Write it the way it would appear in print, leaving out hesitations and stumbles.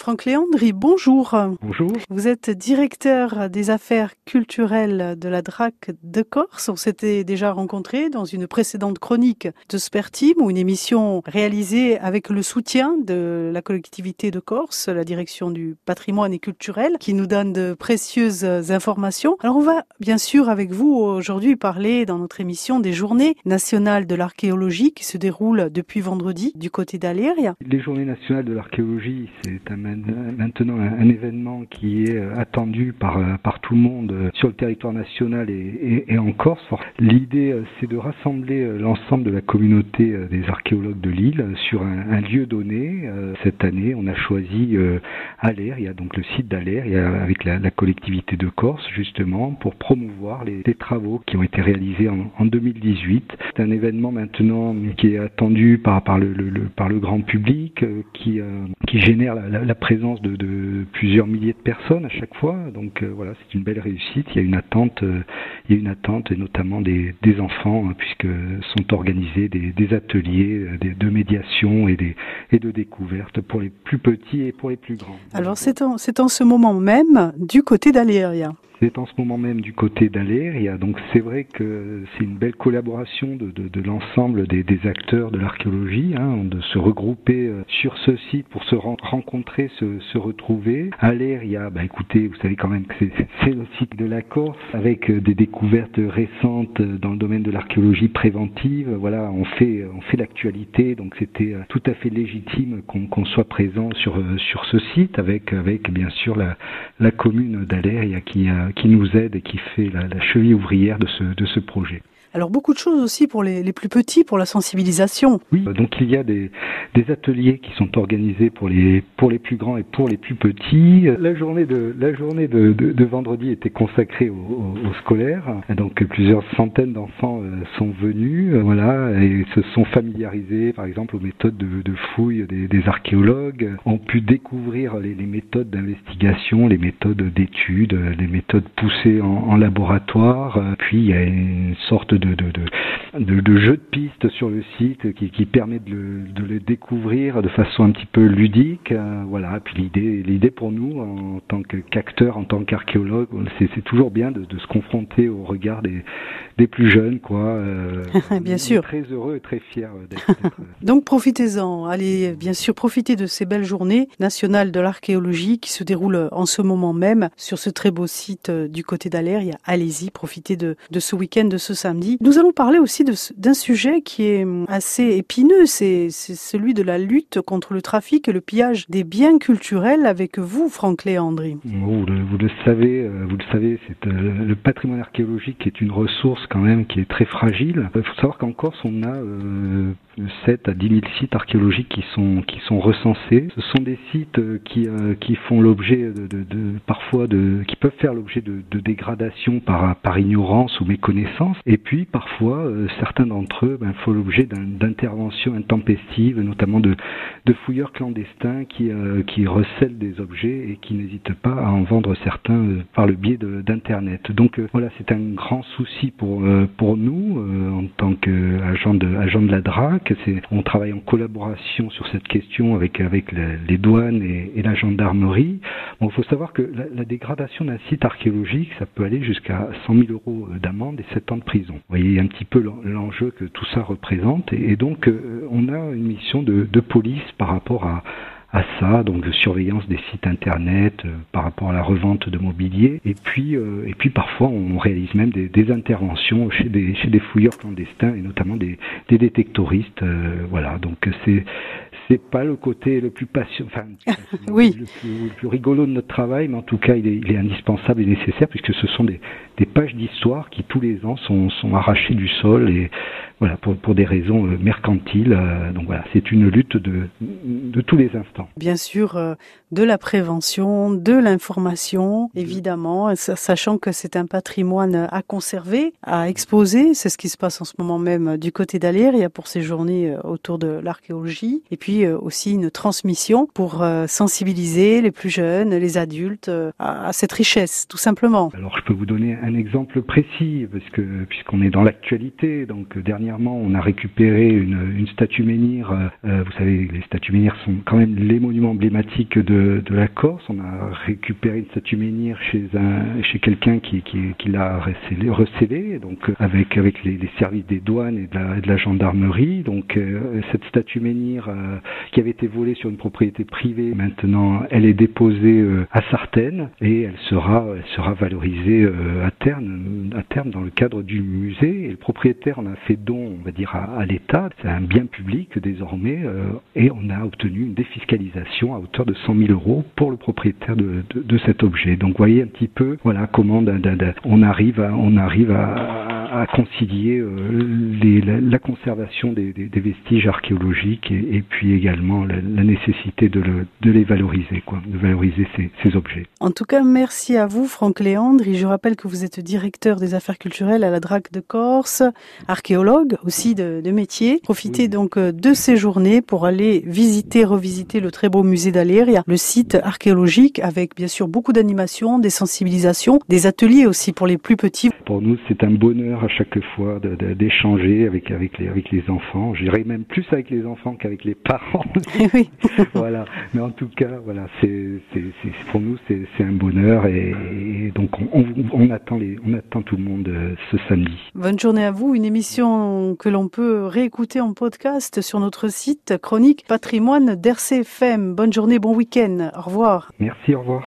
Franck Léandri, bonjour. Bonjour. Vous êtes directeur des affaires culturelles de la DRAC de Corse. On s'était déjà rencontré dans une précédente chronique de Spertim, ou une émission réalisée avec le soutien de la collectivité de Corse, la direction du patrimoine et culturel, qui nous donne de précieuses informations. Alors on va bien sûr avec vous aujourd'hui parler dans notre émission des journées nationales de l'archéologie qui se déroulent depuis vendredi du côté d'Aléria. Les journées nationales de l'archéologie, c'est maintenant un événement qui est attendu par tout le monde sur le territoire national et en Corse. L'idée, c'est de rassembler l'ensemble de la communauté des archéologues de l'île sur un lieu donné. Cette année, on a choisi Aléria, donc le site d'Aléria, avec la collectivité de Corse, justement, pour promouvoir les travaux qui ont été réalisés en 2018. C'est un événement maintenant qui est attendu par le grand public, qui génère la présence de plusieurs milliers de personnes à chaque fois. Donc voilà, c'est une belle réussite. Il y a une attente, et notamment des enfants, puisque sont organisés des ateliers de médiation et de découverte pour les plus petits et pour les plus grands. Alors c'est en ce moment même du côté d'Aléria. C'est en ce moment même du côté d'Aléria. Donc c'est vrai que c'est une belle collaboration de l'ensemble des acteurs de l'archéologie, de se regrouper sur ce site pour se rencontrer, se retrouver. Aléria, écoutez, vous savez quand même que c'est le site de la Corse, avec des découvertes récentes dans le domaine de l'archéologie préventive. Voilà, on fait l'actualité, donc c'était tout à fait légitime qu'on soit présent sur ce site, avec bien sûr la commune d'Aléria qui nous aide et qui fait la cheville ouvrière de ce projet. Alors beaucoup de choses aussi pour les plus petits, pour la sensibilisation. Oui, donc il y a des ateliers qui sont organisés pour les plus grands et pour les plus petits. La journée de vendredi était consacrée aux scolaires. Donc plusieurs centaines d'enfants sont venus, et se sont familiarisés, par exemple, aux méthodes de fouilles des archéologues, ont pu découvrir les méthodes d'investigation, les méthodes d'études, les méthodes poussées en laboratoire. Puis il y a une sorte de jeu de piste sur le site qui permet de le découvrir de façon un petit peu ludique. Puis l'idée pour nous, en tant qu'acteurs, en tant qu'archéologues, c'est toujours bien de se confronter au regard des plus jeunes, quoi. Bien sûr. Très heureux et très fiers d'être. Donc profitez-en. Allez, bien sûr, profitez de ces belles journées nationales de l'archéologie qui se déroulent en ce moment même sur ce très beau site du côté d'Aléria. Allez-y, profitez de ce week-end, de ce samedi. Nous allons parler aussi d'un sujet qui est assez épineux, c'est celui de la lutte contre le trafic et le pillage des biens culturels avec vous, Franck Léandri. Vous le savez, c'est le patrimoine archéologique est une ressource quand même qui est très fragile. Il faut savoir qu'en Corse, on a 7 à 10 000 sites archéologiques qui sont recensés. Ce sont des sites qui font l'objet qui peuvent faire l'objet de dégradations par ignorance ou méconnaissance. Et puis parfois, certains d'entre eux font l'objet d'interventions intempestives, notamment de fouilleurs clandestins qui recèlent des objets et qui n'hésitent pas à en vendre certains par le biais d'Internet. Donc c'est un grand souci pour nous en tant qu'agents de la DRAC. On travaille en collaboration sur cette question avec les douanes et la gendarmerie. Bon, il faut savoir que la dégradation d'un site archéologique, ça peut aller jusqu'à 100 000 euros d'amende et 7 ans de prison. Vous voyez un petit peu l'enjeu que tout ça représente, et donc on a une mission de police par rapport à ça, donc de surveillance des sites internet par rapport à la revente de mobilier, et puis parfois on réalise même des interventions chez des fouilleurs clandestins et notamment des détectoristes. Donc c'est pas le côté le plus oui, le plus rigolo de notre travail, mais en tout cas il est indispensable et nécessaire, puisque ce sont des pages d'histoire qui tous les ans sont arrachées du sol, et voilà, pour des raisons mercantiles. Donc voilà, c'est une lutte de tous les instants. Bien sûr, de la prévention, de l'information, évidemment, sachant que c'est un patrimoine à conserver, à exposer. C'est ce qui se passe en ce moment même du côté d'Aléria pour ces journées autour de l'archéologie. Et puis, puis aussi une transmission pour sensibiliser les plus jeunes, les adultes à cette richesse, tout simplement. Alors je peux vous donner un exemple précis, parce que puisqu'on est dans l'actualité, donc dernièrement on a récupéré une statue menhir. Vous savez, les statues menhirs sont quand même les monuments emblématiques de la Corse. On a récupéré une statue menhir chez quelqu'un qui l'a recélée, donc avec les services des douanes et de la gendarmerie. Donc cette statue menhir qui avait été volée sur une propriété privée, maintenant elle est déposée à Sartène et elle sera valorisée à terme dans le cadre du musée. Et le propriétaire en a fait don, on va dire, à l'État. C'est un bien public désormais et on a obtenu une défiscalisation à hauteur de 100 000 euros pour le propriétaire de cet objet. Donc vous voyez un petit peu, voilà, comment on arrive à concilier la conservation des vestiges archéologiques et puis également la nécessité de les valoriser, de valoriser ces objets. En tout cas, merci à vous, Franck Léandri. Je rappelle que vous êtes directeur des affaires culturelles à la DRAC de Corse, archéologue aussi de métier. Profitez donc de ces journées pour aller revisiter le très beau musée d'Aléria, le site archéologique avec bien sûr beaucoup d'animations, des sensibilisations, des ateliers aussi pour les plus petits. Pour nous, c'est un bonheur à chaque fois d'échanger avec les enfants. J'irai même plus avec les enfants qu'avec les parents. Oui. Voilà. Mais en tout cas, voilà, pour nous, c'est un bonheur et donc on attend tout le monde ce samedi. Bonne journée à vous. Une émission que l'on peut réécouter en podcast sur notre site Chronique patrimoine d'RCFM. Bonne journée, bon week-end. Au revoir. Merci, au revoir.